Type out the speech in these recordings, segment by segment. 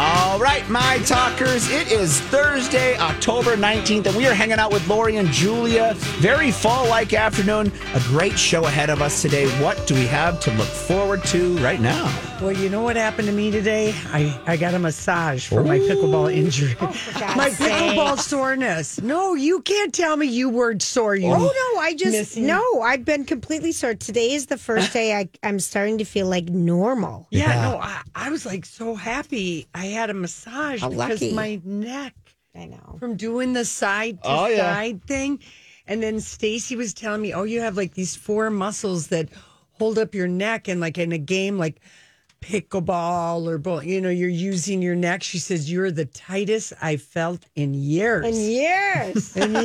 All right, my talkers, it is Thursday, October 19th, and we are hanging out with Lori and Julia. Very fall-like afternoon. A great show ahead of us today. What do we have to look forward to right now? Well, you know what happened to me today? I got a massage for my pickleball injury. Oh, for God's sake. Pickleball soreness. No, you can't tell me you were sore. I've been completely sore. Today is the first day I'm starting to feel like normal. I was like so happy. I had a massage because my neck, I know, from doing the side to side thing. And then Stacy was telling me, you have like these four muscles that hold up your neck, and like in a game like pickleball or bowling, you're using your neck. She says, you're the tightest I felt in years. And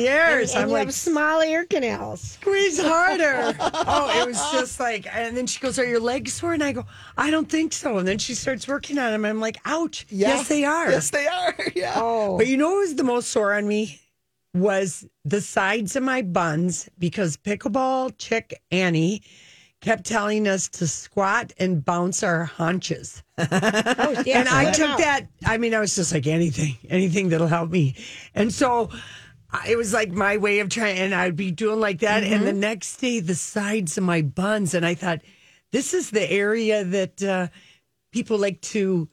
I'm like, small ear canals. Squeeze harder. It was just like, and then she goes, are your legs sore? And I go, I don't think so. And then she starts working on them. I'm like, ouch. Yes, they are. Yes, they are. Yeah. Oh. But you know what was the most sore on me? Was the sides of my buns, because pickleball chick Annie kept telling us to squat and bounce our haunches. And I took that. I mean, I was just like, anything that'll help me. And so it was like my way of trying, and I'd be doing like that. Mm-hmm. And the next day, the sides of my buns. And I thought, this is the area that people like to,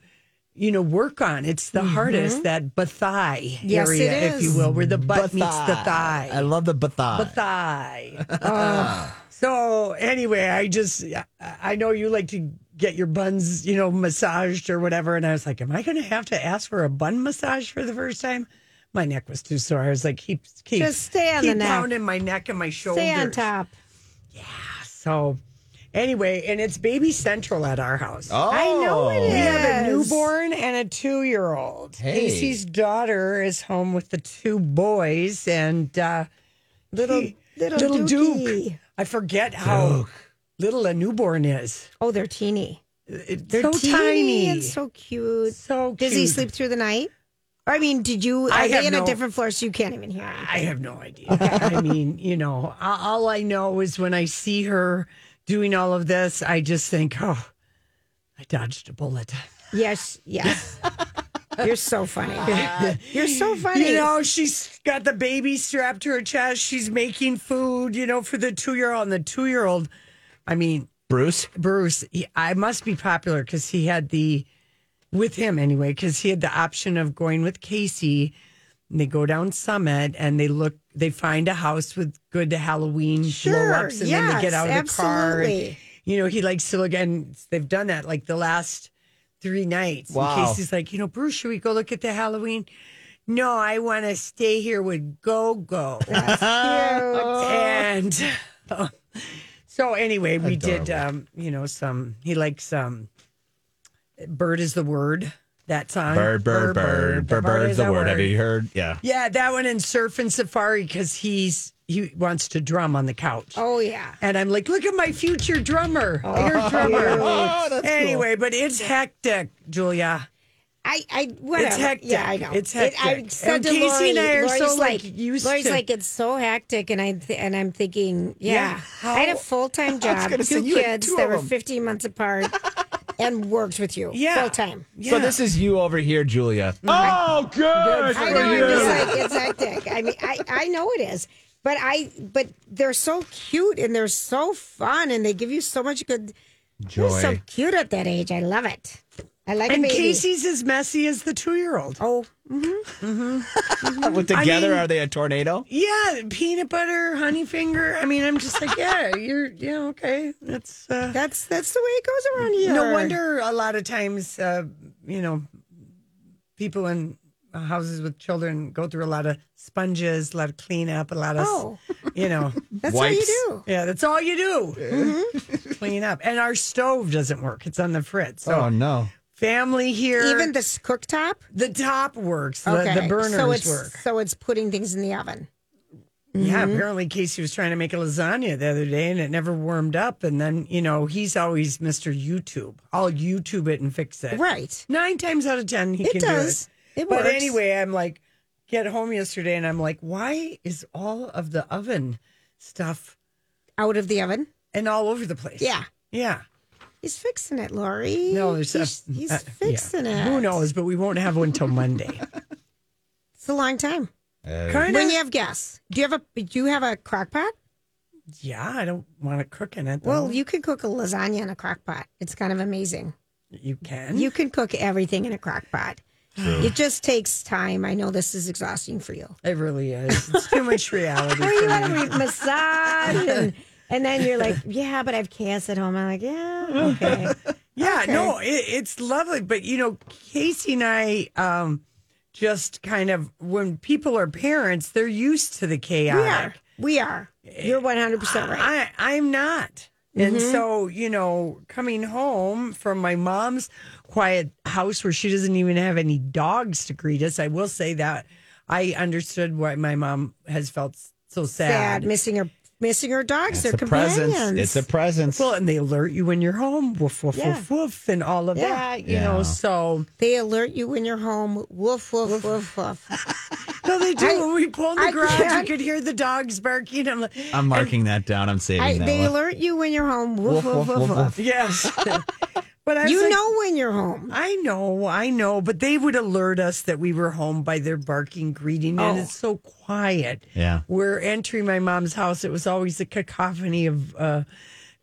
work on. It's the hardest, that bathai area, if you will, where the butt meets the thigh. I love the bathai. Bathai. So anyway, I know you like to get your buns, massaged or whatever. And I was like, am I going to have to ask for a bun massage for the first time? My neck was too sore. I was like, keep pounding my neck and my shoulders. Stay on top. Yeah. So anyway, and it's baby central at our house. Oh, I know it is. We have a newborn and a 2-year-old. Casey's daughter is home with the two boys and little Duke. I forget how little a newborn is. Oh, they're teeny. They're so tiny and so cute. So cute. Does he sleep through the night? I mean, did you? Are they in a different floor so you can't even hear anything? I have no idea. I mean, all I know is when I see her doing all of this, I just think, I dodged a bullet. Yes. You're so funny. You're so funny. She's got the baby strapped to her chest. She's making food, for the 2-year-old. And the 2-year-old, I mean... Bruce. I must be popular because he had the option of going with Casey. And they go down Summit and they find a house with good Halloween blow-ups. And then they get out of the car. And, he likes to look. And they've done that like the last... 3 nights. Wow. In case he's like, Bruce, should we go look at the Halloween? No, I want to stay here with Go-Go. That's cute. And so anyway, we did, he likes Bird is the Word, that song. Bird is the word. Have you heard? Yeah. Yeah, that one, and Surf and Safari, because he wants to drum on the couch. Oh, yeah. And I'm like, look at my future drummer. Your drummer. That's anyway, cool. But it's hectic, Julia. Whatever. It's hectic. Yeah, I know. It's hectic. I said to Casey Lori, and I are Lori's so like used Lori's to. Like, it's so hectic, and I'm thinking, I had a full-time job, two kids that were 15 months apart. And worked with you full time. Yeah. So this is you over here, Julia. Oh, good for you. I know, it's hectic. I mean, I know it is. But they're so cute and they're so fun and they give you so much good joy. They're so cute at that age. I love it. I like it. And Casey's as messy as the 2-year-old. Oh, Together, are they a tornado? Yeah, peanut butter, honey finger. I mean, I'm just like, okay. That's the way it goes around here. No wonder a lot of times, people in houses with children go through a lot of sponges, a lot of cleanup, a lot of, you know. That's all you do. Yeah, that's all you do. Mm-hmm. Clean up. And our stove doesn't work. It's on the fritz. So. Oh, no. Family here. Even the cooktop? The top works. Okay. The burners work. So it's putting things in the oven. Yeah, apparently Casey was trying to make a lasagna the other day and it never warmed up. And then, you know, he's always Mr. YouTube. I'll YouTube it and fix it. Right. 9 times out of 10, he can do it. It does. It works. But anyway, I'm like, get home yesterday and I'm like, why is all of the oven stuff out of the oven? And all over the place. Yeah. Yeah. He's fixing it, Lori. No, there's he's fixing it. Who knows, but we won't have one till Monday. It's a long time. When you have guests, do you have a crock pot? Yeah, I don't want to cook in it. Though. Well, you could cook a lasagna in a crock pot. It's kind of amazing. You can? You can cook everything in a crock pot. It just takes time. I know this is exhausting for you. It really is. It's too much reality. You want to massage and then you're like, yeah, but I have cats at home. I'm like, yeah, okay. No, it's lovely. But, you know, Casey and I... just kind of when people are parents, they're used to the chaotic. We are. You're 100% right. I'm not. Mm-hmm. And so, you know, coming home from my mom's quiet house where she doesn't even have any dogs to greet us, I will say that I understood why my mom has felt so sad. Missing her dogs, their companions. Presence. It's a presence. Well, and they alert you when you're home. Woof, woof, woof, woof, and all of that. You know, so they alert you when you're home. Woof, woof, woof, woof. No, they do. When we pull in the garage, you could hear the dogs barking. I'm marking that down. I'm saving that. They alert you when you're home. Woof, woof, woof, woof. Yes. But I know when you're home. I know. But they would alert us that we were home by their barking greeting. And it's so quiet. Yeah. We're entering my mom's house. It was always a cacophony of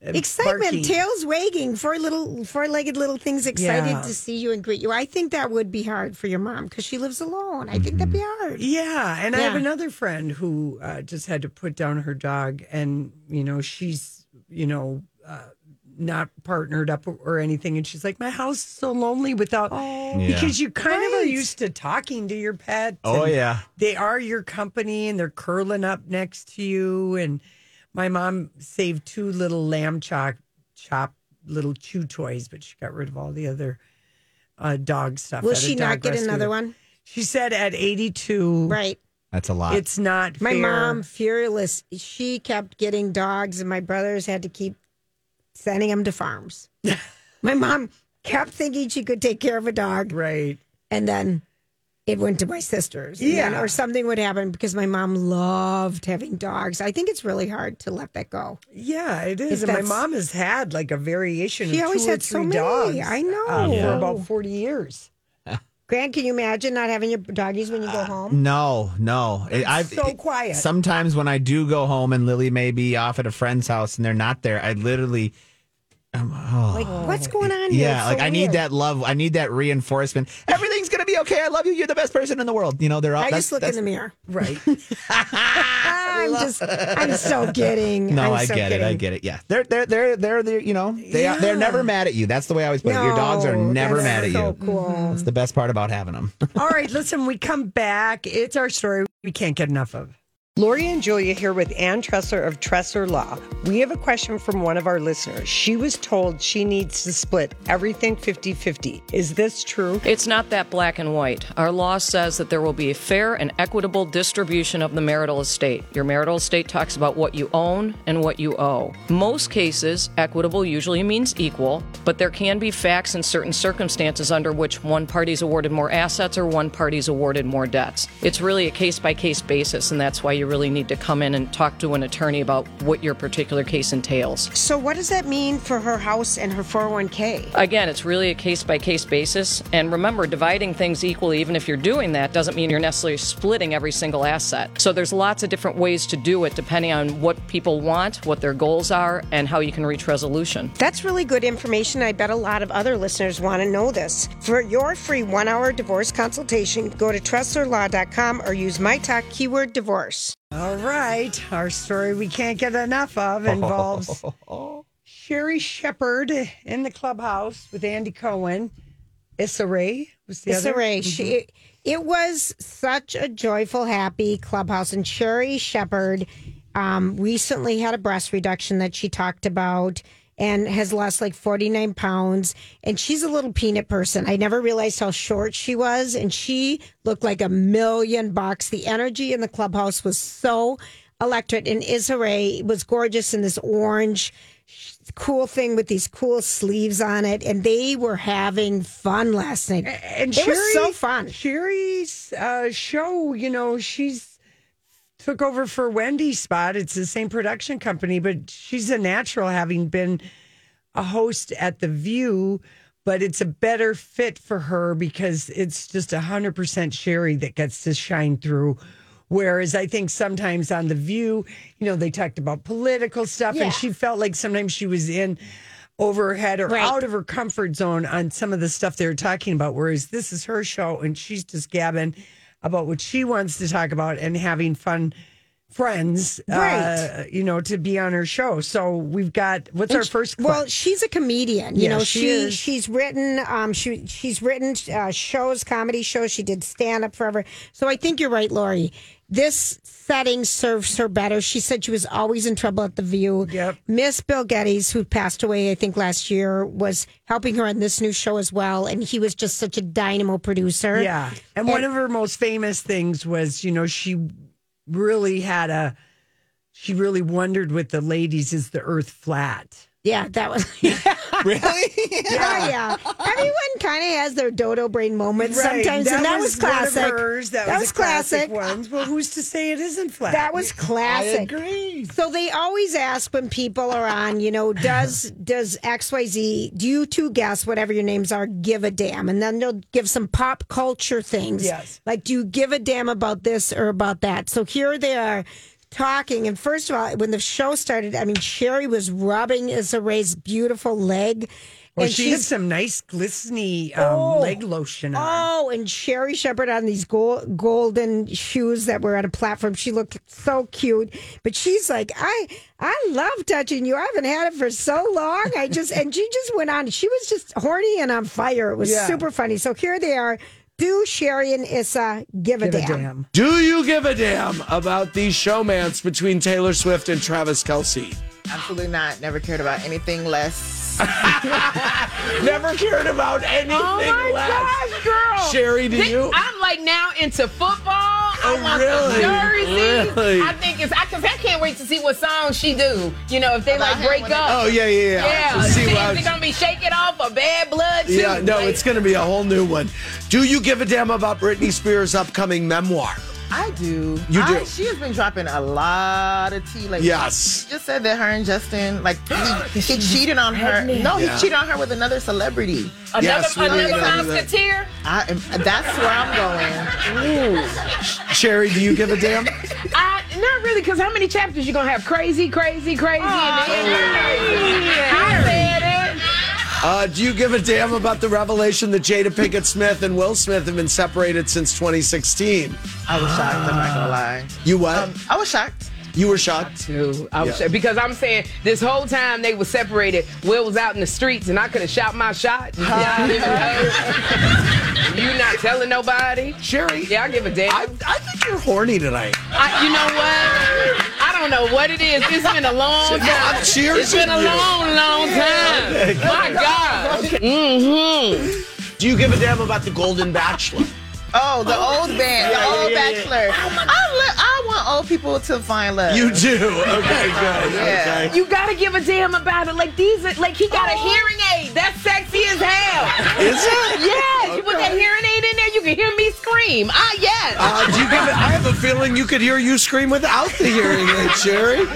excitement, barking. Tails wagging, four-legged little things excited to see you and greet you. I think that would be hard for your mom because she lives alone. I think that'd be hard. Yeah. And I have another friend who just had to put down her dog. And, you know, she's, you know... not partnered up or anything, and she's like, my house is so lonely without because you kind of are used to talking to your pets. They are your company and they're curling up next to you. And my mom saved 2 little lamb chop little chew toys, but she got rid of all the other dog stuff. Will she not get another one? She said at 82. Right. That's a lot. It's not fair. My mom, fearless, she kept getting dogs and my brothers had to keep sending them to farms. My mom kept thinking she could take care of a dog. Right. And then it went to my sisters. Yeah. Or something would happen because my mom loved having dogs. I think it's really hard to let that go. Yeah, it is. And my mom has had like a variation of 2 or 3 dogs. She always had so many. I know. For about 40 years. Grant, can you imagine not having your doggies when you go home? No. It's so quiet. Sometimes when I do go home and Lily may be off at a friend's house and they're not there, I literally... like, what's going on here? Yeah, so I need that love. I need that reinforcement. Everything's going to be okay. I love you. You're the best person in the world. You know, they're all... I just look in the mirror. Right. I'm so kidding. No, I get it. Yeah. They're you know, they're never mad at you. That's the way I always put it. Your dogs are never mad at you. Cool. That's the best part about having them. All right, listen, we come back. It's our story we can't get enough of. Lori and Julia here with Ann Tressler of Tressler Law. We have a question from one of our listeners. She was told she needs to split everything 50-50. Is this true? It's not that black and white. Our law says that there will be a fair and equitable distribution of the marital estate. Your marital estate talks about what you own and what you owe. Most cases, equitable usually means equal, but there can be facts and certain circumstances under which one party's awarded more assets or one party's awarded more debts. It's really a case-by-case basis, and that's why you really need to come in and talk to an attorney about what your particular case entails. So what does that mean for her house and her 401k? Again, it's really a case-by-case basis. And remember, dividing things equally, even if you're doing that, doesn't mean you're necessarily splitting every single asset. So there's lots of different ways to do it depending on what people want, what their goals are, and how you can reach resolution. That's really good information. I bet a lot of other listeners want to know this. For your free 1-hour divorce consultation, go to TresslerLaw.com or use my talk keyword divorce. All right, our story we can't get enough of involves Sherry Shepherd in the clubhouse with Andy Cohen. Issa Rae was the other. Issa Rae, she It was such a joyful, happy clubhouse. And Sherry Shepherd recently had a breast reduction that she talked about and has lost like 49 pounds. And she's a little peanut person. I never realized how short she was. And she looked like $1,000,000. The energy in the clubhouse was so electric. And Issa Rae was gorgeous in this orange cool thing with these cool sleeves on it, and they were having fun last night. And it was so fun. Sherry's show, you know, she's took over for Wendy's spot. It's the same production company, but she's a natural, having been a host at The View. But it's a better fit for her because it's just 100% Sherry that gets to shine through. Whereas I think sometimes on The View, you know, they talked about political stuff, and she felt like sometimes she was in over her head or out of her comfort zone on some of the stuff they were talking about. Whereas this is her show, and she's just gabbing about what she wants to talk about and having fun friends, you know, to be on her show. So we've got, what's and our first clip? Well, she's a comedian. You know, she she's written she's written shows, comedy shows. She did stand-up forever. So I think you're right, Lori. This setting serves her better. She said she was always in trouble at The View. Yep. Miss Bill Geddie, who passed away, I think, last year, was helping her on this new show as well. And he was just such a dynamo producer. Yeah. And one of her most famous things was, you know, she really wondered with the ladies, is the earth flat? Yeah, that was... Really? Yeah. Everyone kind of has their dodo brain moments sometimes, and that was classic. That was classic ones. Well, who's to say it isn't flat? That was classic. I agree. So they always ask when people are on, you know, does XYZ, do you two guess, whatever your names are, give a damn? And then they'll give some pop culture things. Yes. Like, do you give a damn about this or about that? So here they are talking, and first of all, when the show started, I mean, Sherry was rubbing Issa Rae's beautiful leg. Well, and she had some nice glistening leg lotion on. Oh, and Sherry Shepherd on these golden shoes that were on a platform. She looked so cute. But she's like, I love touching you. I haven't had it for so long. And she just went on. She was just horny and on fire. It was super funny. So here they are. Do Sherry and Issa give a damn? Do you give a damn about the showmance between Taylor Swift and Travis Kelce? Absolutely not. Never cared about anything less. Never cared about anything less. Oh, my gosh, girl. Sherry, you? I'm like now into football. I want some jerseys. Really? I think it's because I can't wait to see what song she do. You know, if they like break up. Oh yeah. Is it gonna be Shake It Off or Bad Blood too? Yeah, no, it's gonna be a whole new one. Do you give a damn about Britney Spears' upcoming memoir? I do. You do. She has been dropping a lot of tea lately. Yes. She just said that her and Justin, like, he cheated on her. No, he cheated on her with another celebrity. Another musketeer? That's where I'm going. Ooh. Sherry, do you give a damn? Not really, because how many chapters you going to have? Crazy. I said it. Do you give a damn about the revelation that Jada Pinkett Smith and Will Smith have been separated since 2016? I was shocked. I'm not gonna lie. You what? I was shocked. You were shocked too. I was shocked because I'm saying this whole time they were separated. Will was out in the streets and I could have shot my shot. You're not telling nobody, Sherry. Yeah, I give a damn. I think you're horny tonight. You know what? I don't know what it is. It's been a long time. It's been a long time. Okay. My God. Okay. Mm-hmm. Do you give a damn about the Golden Bachelor? Oh, the old band, Bachelor. Yeah. I want old people to find love. You do? Okay, good. Yeah. Okay. You gotta give a damn about it. Like he got a hearing aid. That's sexy as hell. Is it? Yes. Okay. With that hearing aid in there, you can hear me scream. Yes. Do you give it? I have a feeling you could hear you scream without the hearing aid, Sherry.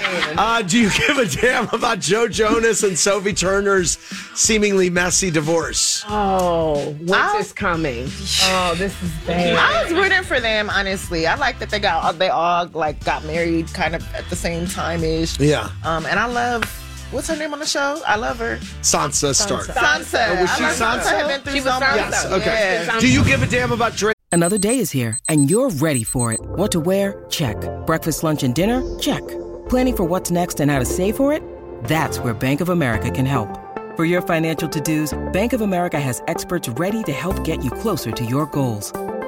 Do you give a damn about Joe Jonas and Sophie Turner's seemingly messy divorce? Oh, what's coming? Oh, this is. Damn. I was rooting for them, honestly. I like that they all got married kind of at the same time-ish. Yeah. And I love, what's her name on the show? I love her. Sansa Stark. Sansa. Oh, was she Sansa? She was Sansa. Yes. Okay. Yeah. Do you give a damn about Drake? Another day is here, and you're ready for it. What to wear? Check. Breakfast, lunch, and dinner? Check. Planning for what's next and how to save for it? That's where Bank of America can help. For your financial to-dos, Bank of America has experts ready to help get you closer to your goals.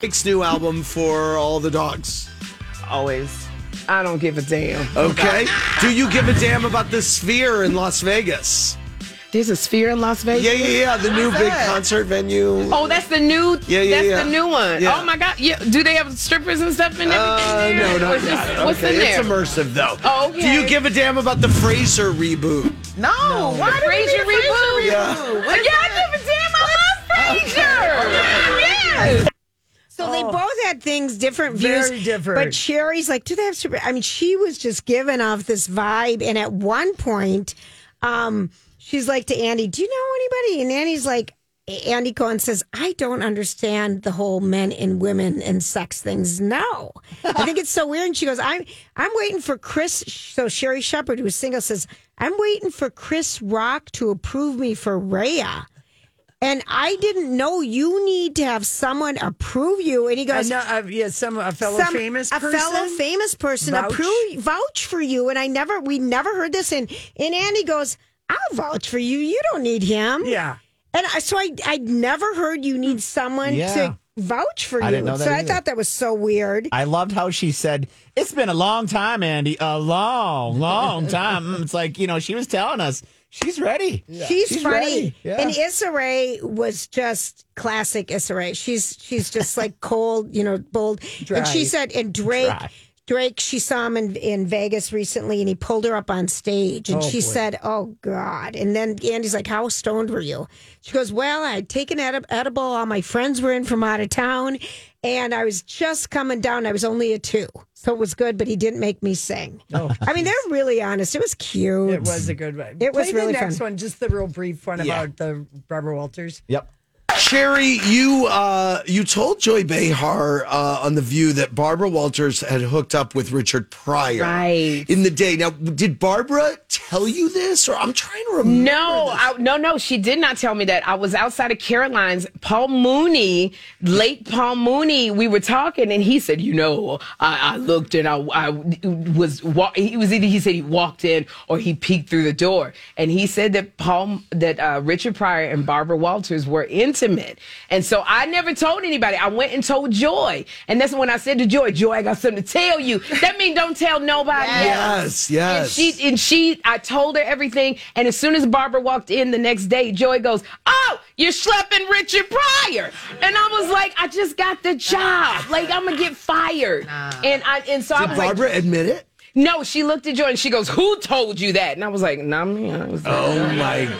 Drake's new album for all the dogs. Always. I don't give a damn. Okay. Do you give a damn about the Sphere in Las Vegas? There's a Sphere in Las Vegas? Yeah. The new big concert venue. Oh, that's the new? Yeah. The new one. Yeah. Oh, my God. Yeah. Do they have strippers and stuff in everything there? No, not. What's in there? It's immersive, though. Oh, okay. Do you give a damn about the Frasier reboot? No. Why the Frasier reboot? Yeah, I give a damn. I love Frasier. Okay. Yeah. So they both had things, different views. Very different. But Sherry's like, do they have super... I mean, she was just giving off this vibe. And at one point, she's like to Andy, do you know anybody? And Andy's like, Andy Cohen says, I don't understand the whole men and women and sex things. No. I think it's so weird. And she goes, I'm waiting for Chris. So Sherry Shepherd, who's single, says, I'm waiting for Chris Rock to approve me for Rhea. And I didn't know you need to have someone approve you. And he goes, a fellow famous person vouch for you. And we never heard this. And Andy goes, I'll vouch for you. You don't need him. Yeah. And I'd never heard you need someone to vouch for you. I didn't know that either. I thought that was so weird. I loved how she said, it's been a long time, Andy, a long time. It's like, she was telling us. She's ready. Yeah. She's funny. Ready. Yeah. And Issa Rae was just classic Issa Rae. She's just like cold, bold. Dry. And she said, and Drake, she saw him in Vegas recently, and he pulled her up on stage. And she said, oh, God. And then Andy's like, how stoned were you? She goes, well, I'd taken edible. All my friends were in from out of town. And I was just coming down. I was only a 2. So it was good, but he didn't make me sing. Oh. I mean, they're really honest. It was cute. It was a good one. It was really fun. The next one, just the real brief one about the Barbara Walters. Yep. Sherry, you told Joy Behar on The View that Barbara Walters had hooked up with Richard Pryor in the day. Now, did Barbara tell you this? Or I'm trying to remember. No, she did not tell me that. I was outside of Caroline's. Paul Mooney, we were talking, and he said, I looked and he said he walked in or he peeked through the door. And he said that Richard Pryor and Barbara Walters were intimate. And so I never told anybody. I went and told Joy. And that's when I said to Joy, I got something to tell you. That means don't tell nobody else. Yes. And she, I told her everything. And as soon as Barbara walked in the next day, Joy goes, oh, you're schlepping Richard Pryor. And I was like, I just got the job. Like, I'm going to get fired. Nah. And so I was like. Did Barbara admit it? No, she looked at Joy and she goes, who told you that? And I was like, nah, man. I was like,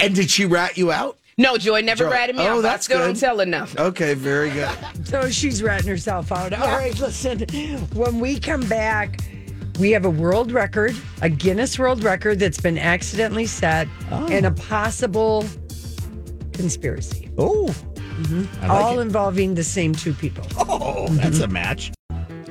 And did she rat you out? No, Joy never ratted me out. Oh, that's good. I still don't tell enough. Okay, very good. So she's ratting herself out. All right, listen. When we come back, we have a world record, a Guinness World Record that's been accidentally set, and a possible conspiracy. Oh. Mm-hmm. All involving the same 2 people. Oh, that's a match.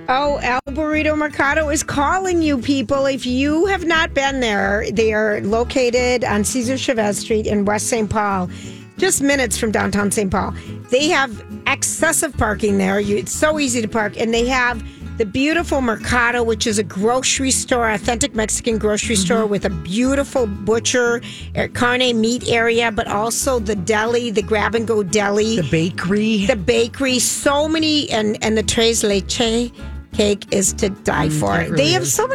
Oh, El Burrito Mercado is calling you people. If you have not been there, they are located on Cesar Chavez Street in West St. Paul, just minutes from downtown St. Paul. They have excessive parking there. It's so easy to park. And they have the beautiful Mercado, which is a grocery store, authentic Mexican grocery store with a beautiful butcher, carne meat area, but also the deli, the grab-and-go deli. The bakery. So many, and the tres leche. Cake is to die for. Really they have so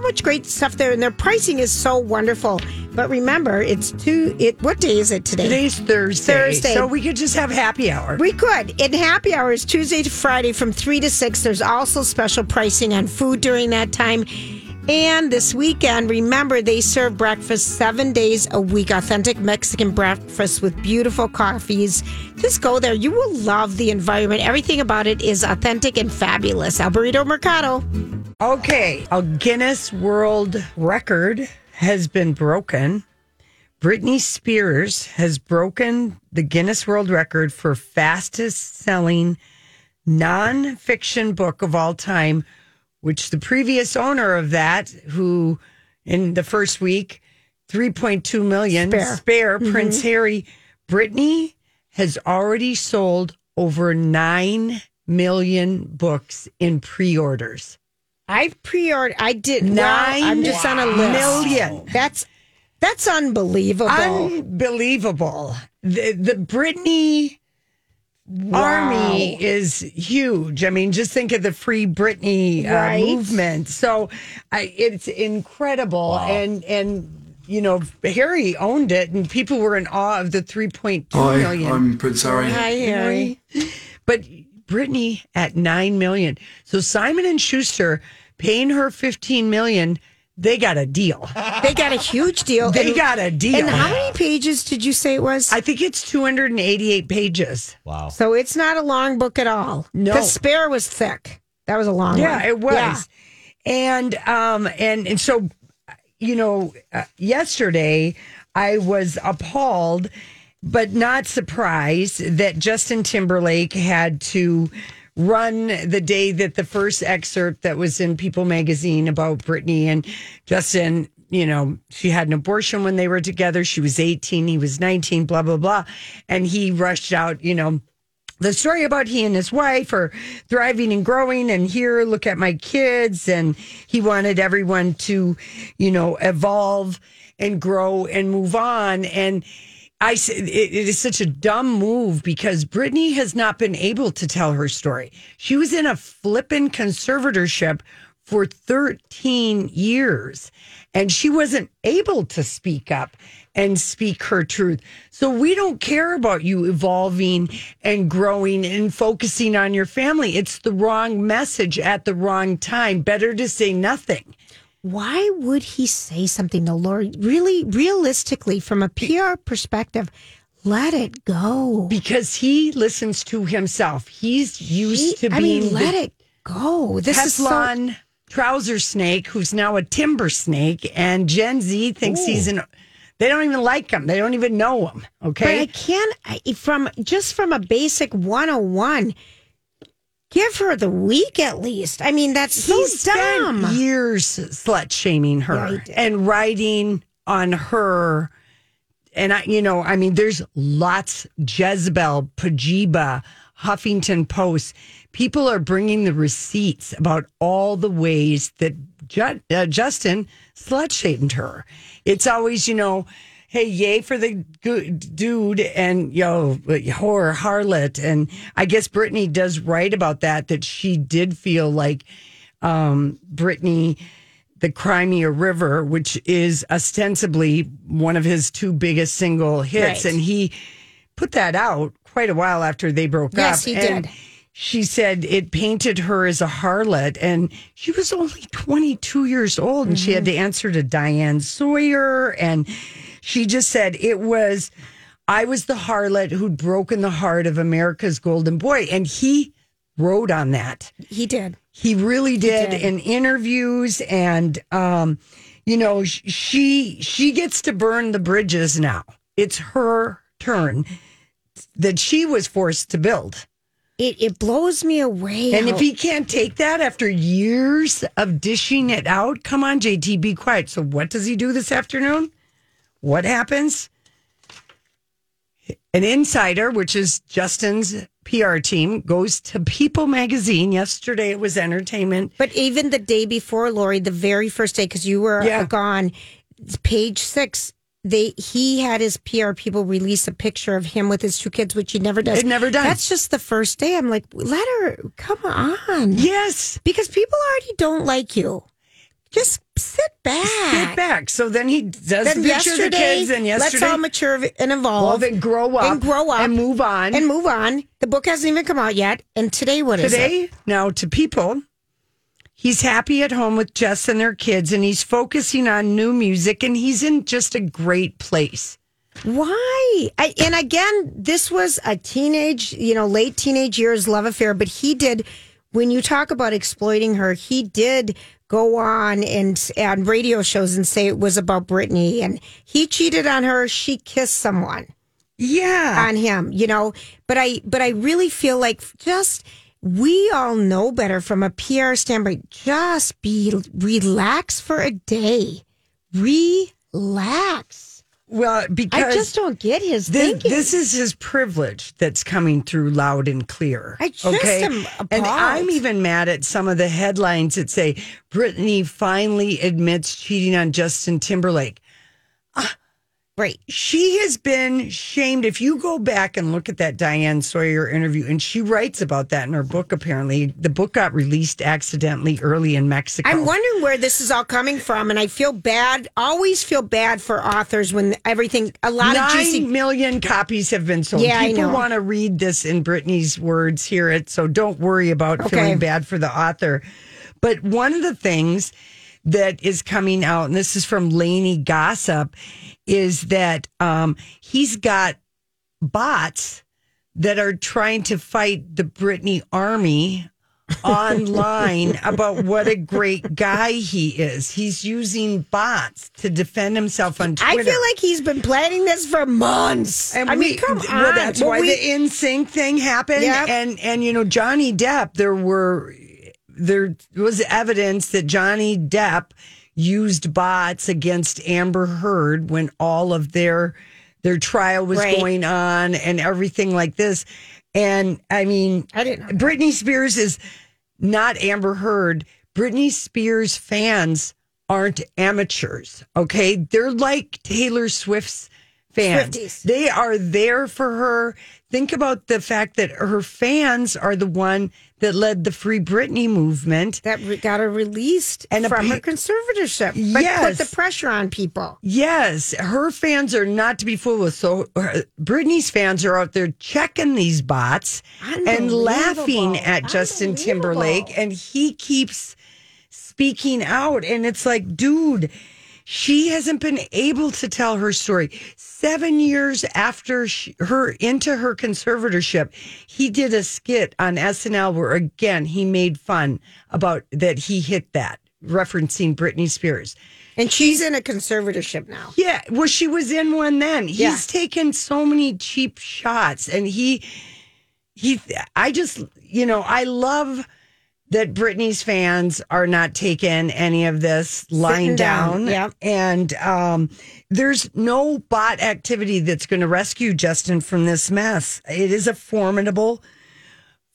much great stuff there, and their pricing is so wonderful. But remember, what day is it today? Today's Thursday. So we could just have happy hour. We could. And happy hour is Tuesday to Friday from 3 to 6. There's also special pricing on food during that time. And this weekend, remember, they serve breakfast 7 days a week. Authentic Mexican breakfast with beautiful coffees. Just go there. You will love the environment. Everything about it is authentic and fabulous. El Burrito Mercado. Okay. A Guinness World Record has been broken. Britney Spears has broken the Guinness World Record for fastest-selling non-fiction book of all time, which the previous owner of that, who in the first week, 3.2 million, Sphere Prince Harry. Britney has already sold over 9 million books in pre-orders. I've pre-ordered. I did. 9 well, I'm just on a list. Million. That's unbelievable. Unbelievable. The Britney army is huge. I mean, just think of the Free Britney movement. So it's incredible. Wow. And, you know, Harry owned it and people were in awe of the 3.2 million. I'm Prince Harry. Hi, Harry. But Britney at 9 million. So Simon & Schuster paying her $15 million. They got a deal. They got a huge deal. They got a deal. And how many pages did you say it was? I think it's 288 pages. Wow. So it's not a long book at all. No. The Spare was thick. That was a long one. Yeah, it was. Yeah. And so, you know, yesterday I was appalled but not surprised that Justin Timberlake had to run the day that the first excerpt that was in People magazine about Britney and Justin, you know, she had an abortion when they were together. She was 18, he was 19, blah, blah, blah. And he rushed out, you know, the story about he and his wife are thriving and growing and here, look at my kids. And he wanted everyone to, you know, evolve and grow and move on. And I said it is such a dumb move because Britney has not been able to tell her story. She was in a flippin' conservatorship for 13 years, and she wasn't able to speak up and speak her truth. So we don't care about you evolving and growing and focusing on your family. It's the wrong message at the wrong time. Better to say nothing. Why would he say something to Lori? Really, realistically, from a PR perspective, let it go. Because he listens to himself. He's used to being... I mean, let it go. This Teflon is trouser snake, who's now a timber snake, and Gen Z thinks he's an... They don't even like him. They don't even know him, okay? But I can't... From a basic 101... Give her the week at least. I mean, that's so dumb. Years slut shaming her and writing on her. And, there's lots. Jezebel, Pajiba, Huffington Post. People are bringing the receipts about all the ways that Justin slut shamed her. It's always, hey, yay for the good dude and, whore, harlot. And I guess Britney does write about that she did feel like Britney, the Crimea River, which is ostensibly one of his two biggest single hits. Right. And he put that out quite a while after they broke up. Yes, he did. She said it painted her as a harlot, and she was only 22 years old, and she had to answer to Diane Sawyer, and... She just said, I was the harlot who'd broken the heart of America's golden boy. And he wrote on that. He did. He really did, in interviews. And, she gets to burn the bridges now. It's her turn that she was forced to build. It blows me away. And if he can't take that after years of dishing it out, come on, JT, be quiet. So what does he do this afternoon? What happens? An insider, which is Justin's PR team, goes to People magazine. Yesterday it was entertainment. But even the day before, Lori, the very first day, because you were gone, page 6, he had his PR people release a picture of him with his two kids, which he never does. It never does. That's just the first day. I'm like, let her, come on. Yes. Because people already don't like you. Just sit back. Sit back. So then he does the picture of the kids. And yesterday, let's all mature and evolve. Well, then grow up. And grow up. And move on. And move on. The book hasn't even come out yet. And today, what is it? Today, now to People, He's happy at home with Jess and their kids, and he's focusing on new music, and he's in just a great place. Why? And again, this was a teenage, late teenage years love affair, but he did, when you talk about exploiting her, he did go on and on radio shows and say it was about Britney, and he cheated on her, she kissed someone. Yeah. On him, but I really feel like just, we all know better from a PR standpoint, just relax for a day. Relax. Well, because I just don't get his thinking. This is his privilege that's coming through loud and clear. I just am appalled. And I'm even mad at some of the headlines that say, Britney finally admits cheating on Justin Timberlake. Right. She has been shamed. If you go back and look at that Diane Sawyer interview, and she writes about that in her book, apparently. The book got released accidentally early in Mexico. I'm wondering where this is all coming from, and I feel bad, always feel bad for authors when everything, a lot of 9 million copies have been sold. Yeah, people want to read this in Britney's words, hear it, so don't worry about feeling bad for the author. But one of the things that is coming out, and this is from Laney Gossip, is that he's got bots that are trying to fight the Britney army online about what a great guy he is. He's using bots to defend himself on Twitter. I feel like he's been planning this for months. And I mean, come on. Well, that's why the NSYNC thing happened. Yep. And Johnny Depp, there was evidence that Johnny Depp used bots against Amber Heard when all of their trial was going on and everything like this. And I mean, Britney Spears is not Amber Heard. Britney Spears fans aren't amateurs, okay? They're like Taylor Swift's fans. Swifties. They are there for her. Think about the fact that her fans are the one that led the Free Britney movement. That got her released from her conservatorship. But put the pressure on people. Yes. Her fans are not to be fooled with. So Britney's fans are out there checking these bots and laughing at Justin Timberlake. And he keeps speaking out. And it's like, dude, she hasn't been able to tell her story. 7 years after her conservatorship, he did a skit on SNL where, again, he made fun about that he hit that, referencing Britney Spears. And she's in a conservatorship now. Yeah, well, she was in one then. He's taken so many cheap shots, and I love that Britney's fans are not taking any of this lying down. Yep. And there's no bot activity that's going to rescue Justin from this mess. It is a formidable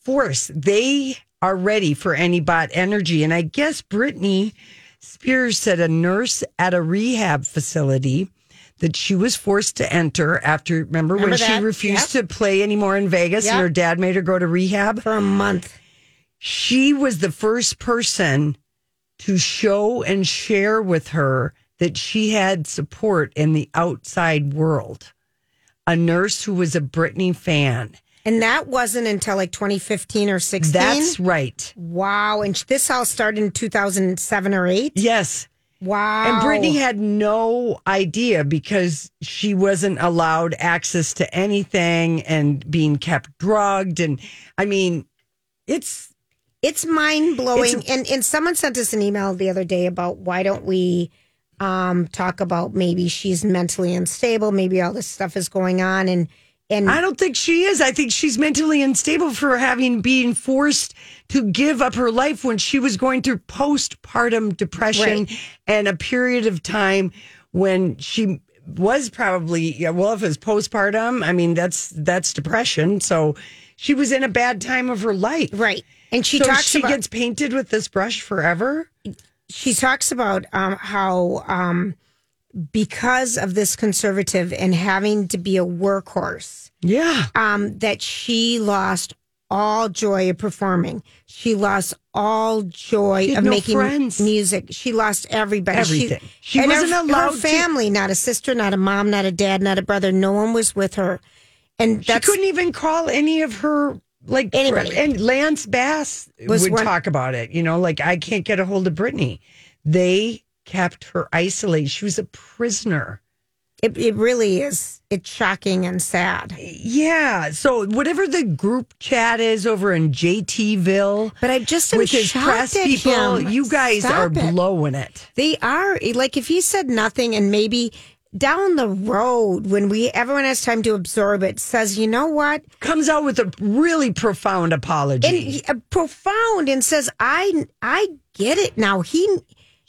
force. They are ready for any bot energy. And I guess Britney Spears said a nurse at a rehab facility that she was forced to enter after, remember when she refused to play anymore in Vegas and her dad made her go to rehab? For a month. She was the first person to show and share with her that she had support in the outside world. A nurse who was a Britney fan. And that wasn't until like 2015 or 16? That's right. Wow. And this all started in 2007 or 8? Yes. Wow. And Britney had no idea because she wasn't allowed access to anything and being kept drugged. And I mean, it's mind-blowing. And someone sent us an email the other day about why don't we talk about maybe she's mentally unstable, maybe all this stuff is going on. And I don't think she is. I think she's mentally unstable for being forced to give up her life when she was going through postpartum depression and a period of time when she was probably, if it's postpartum, I mean, that's depression. So she was in a bad time of her life. Right. And she gets painted with this brush forever. She talks about how because of this conservative and having to be a workhorse, that she lost all joy of performing. She lost all joy of making music. She lost everybody. Everything. She wasn't allowed. Her family, not a sister, not a mom, not a dad, not a brother. No one was with her, and she couldn't even call any of her Like anybody. And Lance Bass would talk about it. You know, like, I can't get a hold of Britney. They kept her isolated. She was a prisoner. It really is. It's shocking and sad. Yeah. So whatever the group chat is over in JTville, but I just am with his press people, him. You guys Stop are it. Blowing it. They are. Like, if he said nothing, and maybe down the road when everyone has time to absorb it, says, you know what? Comes out with a really profound apology. And says, I get it now.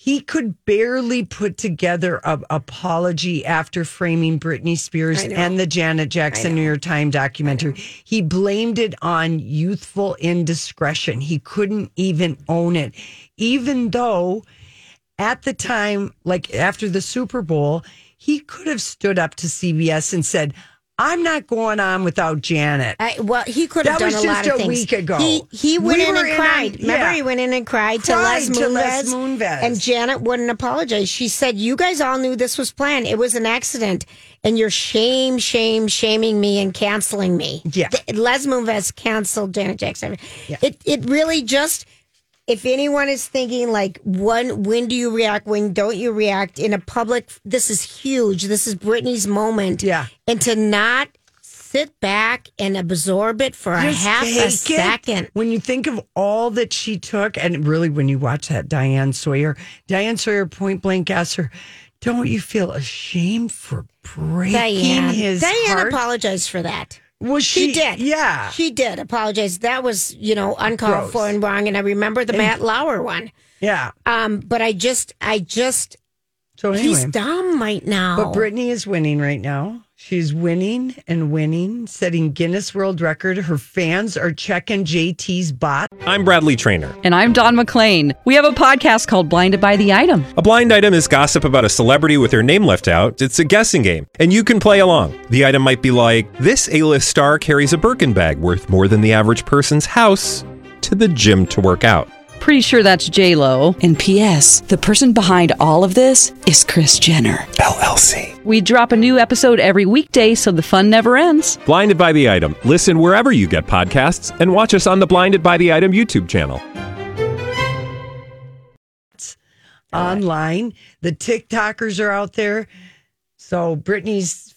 He could barely put together an apology after framing Britney Spears and the Janet Jackson New York Times documentary. He blamed it on youthful indiscretion. He couldn't even own it. Even though at the time, like after the Super Bowl, he could have stood up to CBS and said, I'm not going on without Janet. He could have done a lot of things. That was just a week ago. He went in and cried. Remember, he went in and cried to Les Moonves. And Janet wouldn't apologize. She said, you guys all knew this was planned. It was an accident. And you're shaming me and canceling me. Yeah. Les Moonves canceled Janet Jackson. Yeah. It really just, if anyone is thinking, like, when do you react? When don't you react? In a public, this is huge. This is Britney's moment. Yeah. And to not sit back and absorb it for just a half a second. When you think of all that she took, and really when you watch that Diane Sawyer point blank asked her, don't you feel ashamed for breaking his heart? Diane apologized for that. Well, she did. Yeah. She did apologize. That was, uncalled for and wrong. And I remember the Matt Lauer one. Yeah. But I just, so anyway, he's dumb right now. But Britney is winning right now. She's winning, setting Guinness World Record. Her fans are checking JT's bot. I'm Bradley Trainer, and I'm Don McClain. We have a podcast called Blinded by the Item. A blind item is gossip about a celebrity with their name left out. It's a guessing game, and you can play along. The item might be like, this A-list star carries a Birkin bag worth more than the average person's house to the gym to work out. Pretty sure that's J-Lo. And P.S., the person behind all of this is Kris Jenner, LLC. We drop a new episode every weekday so the fun never ends. Blinded by the Item. Listen wherever you get podcasts and watch us on the Blinded by the Item YouTube channel. Online. The TikTokers are out there. So Britney's,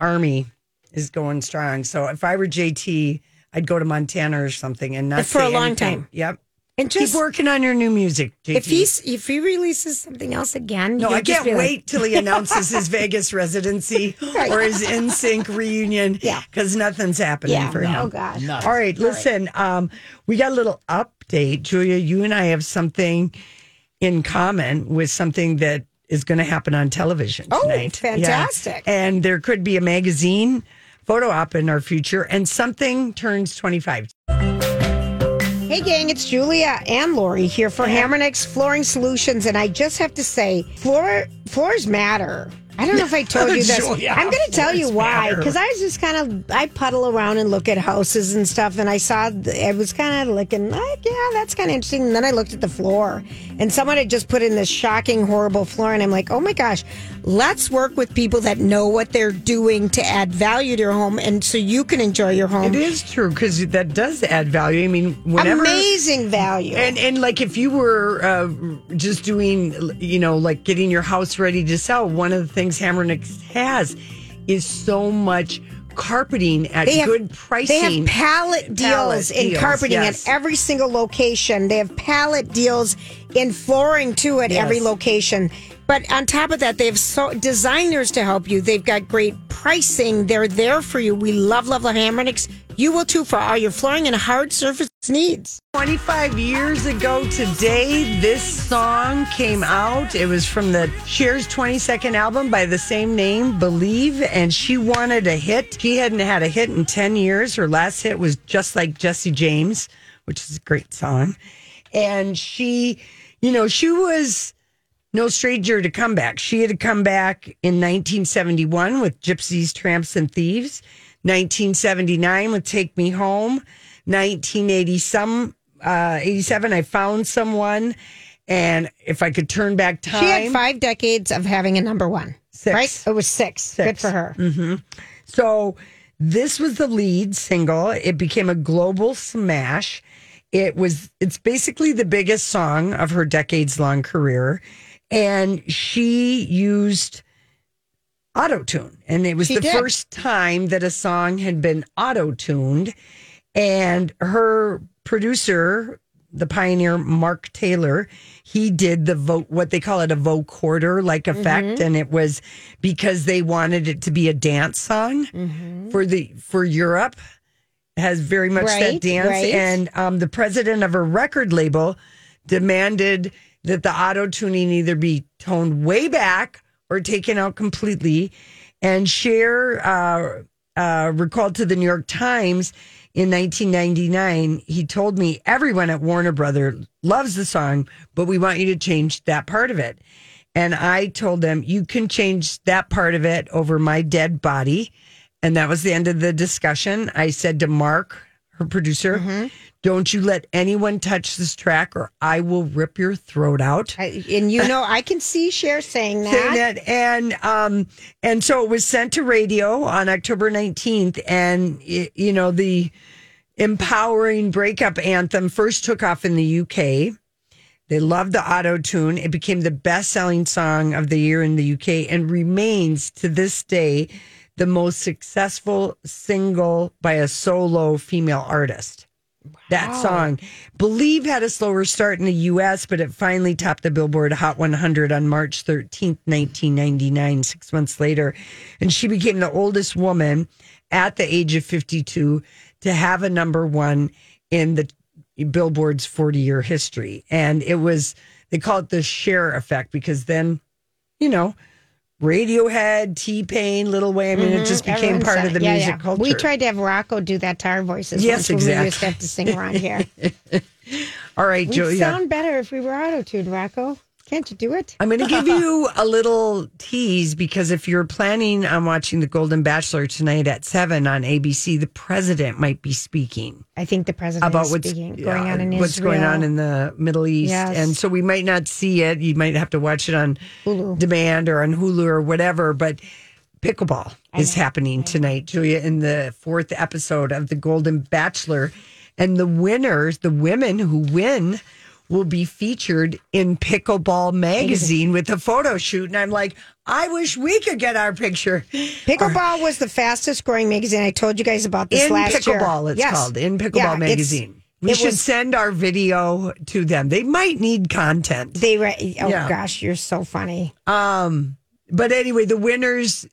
army is going strong. So if I were JT, I'd go to Montana or something and not for a long time. Yep. And just keep working on your new music, JT. If he releases something else again, no, I can't wait till he announces his Vegas residency or his NSYNC reunion. Yeah, because nothing's happening for him. Oh gosh! Nuts. All right, listen. We got a little update, Julia. You and I have something in common with something that is going to happen on television tonight. Oh, fantastic! Yeah. And there could be a magazine photo op in our future, and something turns 25. Hey, gang, it's Julia and Lori here for Hammerneck's Flooring Solutions. And I just have to say, floors matter. I don't know if I told you this. Julia, I'm going to tell you why. Because I was just I puddle around and look at houses and stuff. And I saw, I was kind of looking, like, yeah, that's kind of interesting. And then I looked at the floor. And someone had just put in this shocking, horrible floor. And I'm like, oh, my gosh, let's work with people that know what they're doing to add value to your home. And so you can enjoy your home. It is true, because that does add value. I mean, whenever. Amazing value. And like, if you were just doing, like getting your house ready to sell, one of the things Hammerneck has is so much carpeting at good pricing. They have pallet deals in carpeting at every single location. They have pallet deals in flooring too at every location. But on top of that, they have designers to help you. They've got great pricing. They're there for you. We love Hammerneck's. You will too for all your flooring and hard surface needs. 25 years ago today, this song came out. It was from the Cher's 22nd album by the same name, Believe, and she wanted a hit. She hadn't had a hit in 10 years. Her last hit was Just Like Jesse James, which is a great song. And she, she was no stranger to comeback. She had come back in 1971 with Gypsies, Tramps, and Thieves. 1979 with Take Me Home, 1987, I Found Someone, and If I Could Turn Back Time. She had 5 decades of having a number one. Six. Right? It was six. Good for her. Mm-hmm. So This was the lead single. It became a global smash. It's basically the biggest song of her decades-long career. And she used auto-tune. And it was first time that a song had been auto-tuned. And her producer, the pioneer Mark Taylor, he did the what they call it a vocoder like effect. Mm-hmm. And it was because they wanted it to be a dance song for Europe. It has very much that dance. Right. And the president of her record label demanded that the auto-tuning either be toned way back or taken out completely. And Cher recalled to the New York Times in 1999, he told me, everyone at Warner Brothers loves the song, but we want you to change that part of it. And I told them, you can change that part of it over my dead body. And that was the end of the discussion. I said to Mark, her producer, don't you let anyone touch this track or I will rip your throat out. I can see Cher saying that. And so it was sent to radio on October 19th. And, the empowering breakup anthem first took off in the UK. They loved the auto-tune. It became the best-selling song of the year in the UK and remains to this day the most successful single by a solo female artist. Wow. That song, Believe, had a slower start in the U.S., but it finally topped the Billboard Hot 100 on March 13th, 1999, 6 months later. And she became the oldest woman at the age of 52 to have a number one in the Billboard's 40-year history. And it was, they call it the Cher effect, because then, Radiohead, T-Pain, Lil Wayne, it just became part of the music culture. We tried to have Rocco do that to our voices. Yes, exactly. We used to have to sing around here. All right, Joe. We'd sound better if we were auto-tuned, Rocco. Can't you do it? I'm going to give you a little tease, because if you're planning on watching The Golden Bachelor tonight at 7 on ABC, the president might be speaking. I think the president is speaking about what's going on in the Middle East. Yes. And so we might not see it. You might have to watch it on Hulu. Demand or on Hulu or whatever. But pickleball is happening tonight, Julia, in the fourth episode of The Golden Bachelor. And the winners, the women who win, will be featured in Pickleball magazine with a photo shoot. And I'm like, I wish we could get our picture. Pickleball was the fastest growing magazine. I told you guys about this last year. In Pickleball, it's called. In Pickleball magazine. We should send our video to them. They might need content. Gosh, you're so funny. But anyway, the winners,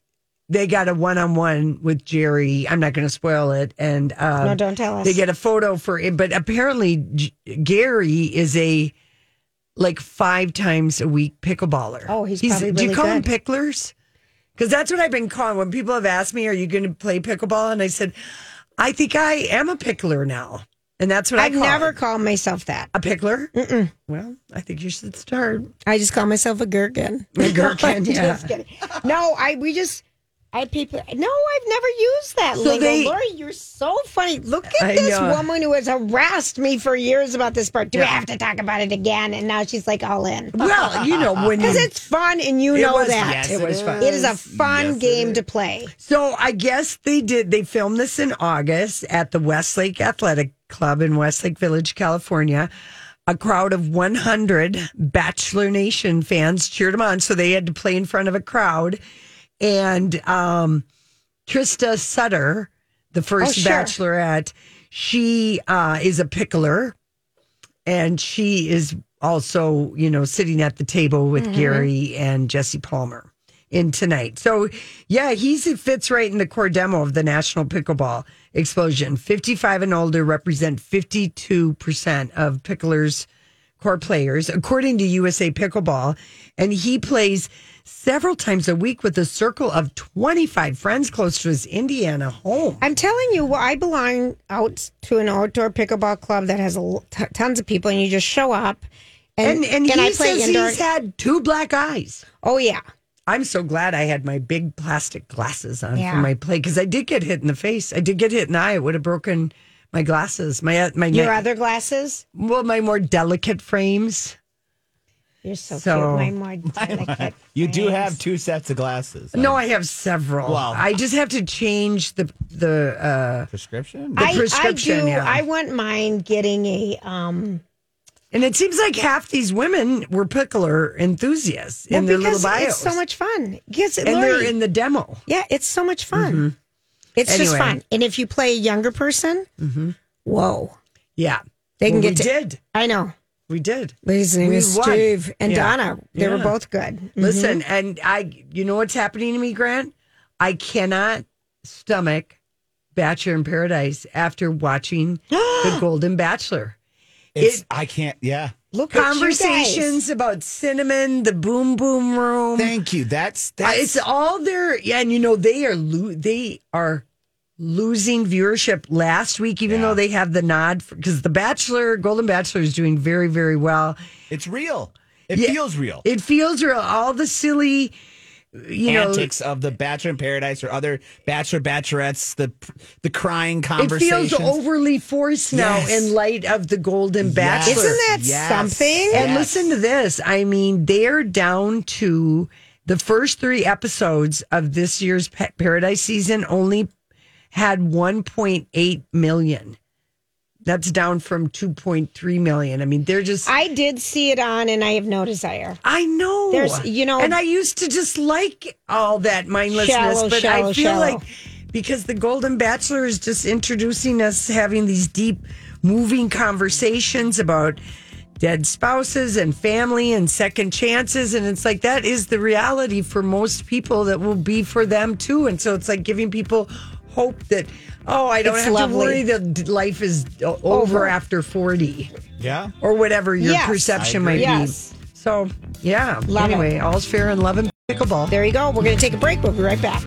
they got a one-on-one with Jerry. I'm not going to spoil it. And no, don't tell us. They get a photo for it. But apparently, Gary is a five times a week pickleballer. Oh, he's probably really good. Do you call them picklers? Because that's what I've been calling. When people have asked me, are you going to play pickleball? And I said, I think I am a pickler now. And that's what I've never called myself that. A pickler? Mm-mm. Well, I think you should start. I just call myself a gherkin. A gherkin, yeah. Just kidding. No, I've never used that lingo. Lori, you're so funny. Look at this woman who has harassed me for years about this part. Do we have to talk about it again? And now she's like all in. Well, because it's fun, and that. Yes, it was fun. It is a fun game to play. So I guess they filmed this in August at the Westlake Athletic Club in Westlake Village, California. A crowd of 100 Bachelor Nation fans cheered them on, so they had to play in front of a crowd. And Trista Sutter, the first Bachelorette, she is a pickler, and she is also, sitting at the table with Gary and Jesse Palmer in tonight. So, he fits right in the core demo of the national pickleball explosion. 55 and older represent 52% of picklers' core players, according to USA Pickleball, and he plays several times a week with a circle of 25 friends close to his Indiana home. I'm telling you, I belong out to an outdoor pickleball club that has tons of people, and you just show up. And he says he's had two black eyes. Oh, yeah. I'm so glad I had my big plastic glasses on for my play, because I did get hit in the face. I did get hit in the eye. It would have broken my glasses, my other glasses? Well, my more delicate frames. You're so cute. My more delicate. You do have two sets of glasses. No, I have several. Well, I just have to change the prescription. The prescription. I do. Yeah. I want mine getting a. And it seems like half these women were pickler enthusiasts in their little bios. It's so much fun. Yes, and they're in the demo. Yeah, it's so much fun. Mm-hmm. It's just fun. And if you play a younger person, whoa. Yeah. They can get did. I know. We did. Ladies and we Steve and Donna. They were both good. Mm-hmm. Listen, and you know what's happening to me, Grant? I cannot stomach Bachelor in Paradise after watching the Golden Bachelor. I can't, Look, conversations about cinnamon, the boom boom room. Thank you. That's it's all there. Yeah, and you know they are losing viewership last week, even though they have the nod because the Bachelor, Golden Bachelor, is doing very very well. It's real. It feels real. It feels real. All the silly. Antics of the Bachelor in Paradise or other Bachelor Bachelorettes, the crying conversations. It feels overly forced now in light of the Golden Bachelor. Isn't that something? And listen to this. I mean, they're down to the first three episodes of this year's Paradise season only had 1.8 million. That's down from 2.3 million. I mean, they're just... I did see it on, and I have no desire. I know. There's, you know... And I used to just like all that mindlessness, but I feel like because the Golden Bachelor is just introducing us, having these deep, moving conversations about dead spouses and family and second chances, and it's like that is the reality for most people that will be for them, too. And so it's like giving people hope that... Oh, I don't have to worry that life is over after 40. Yeah. Or whatever your perception might be. So, yeah. Anyway, all's fair in love and pickleball. There you go. We're going to take a break. We'll be right back.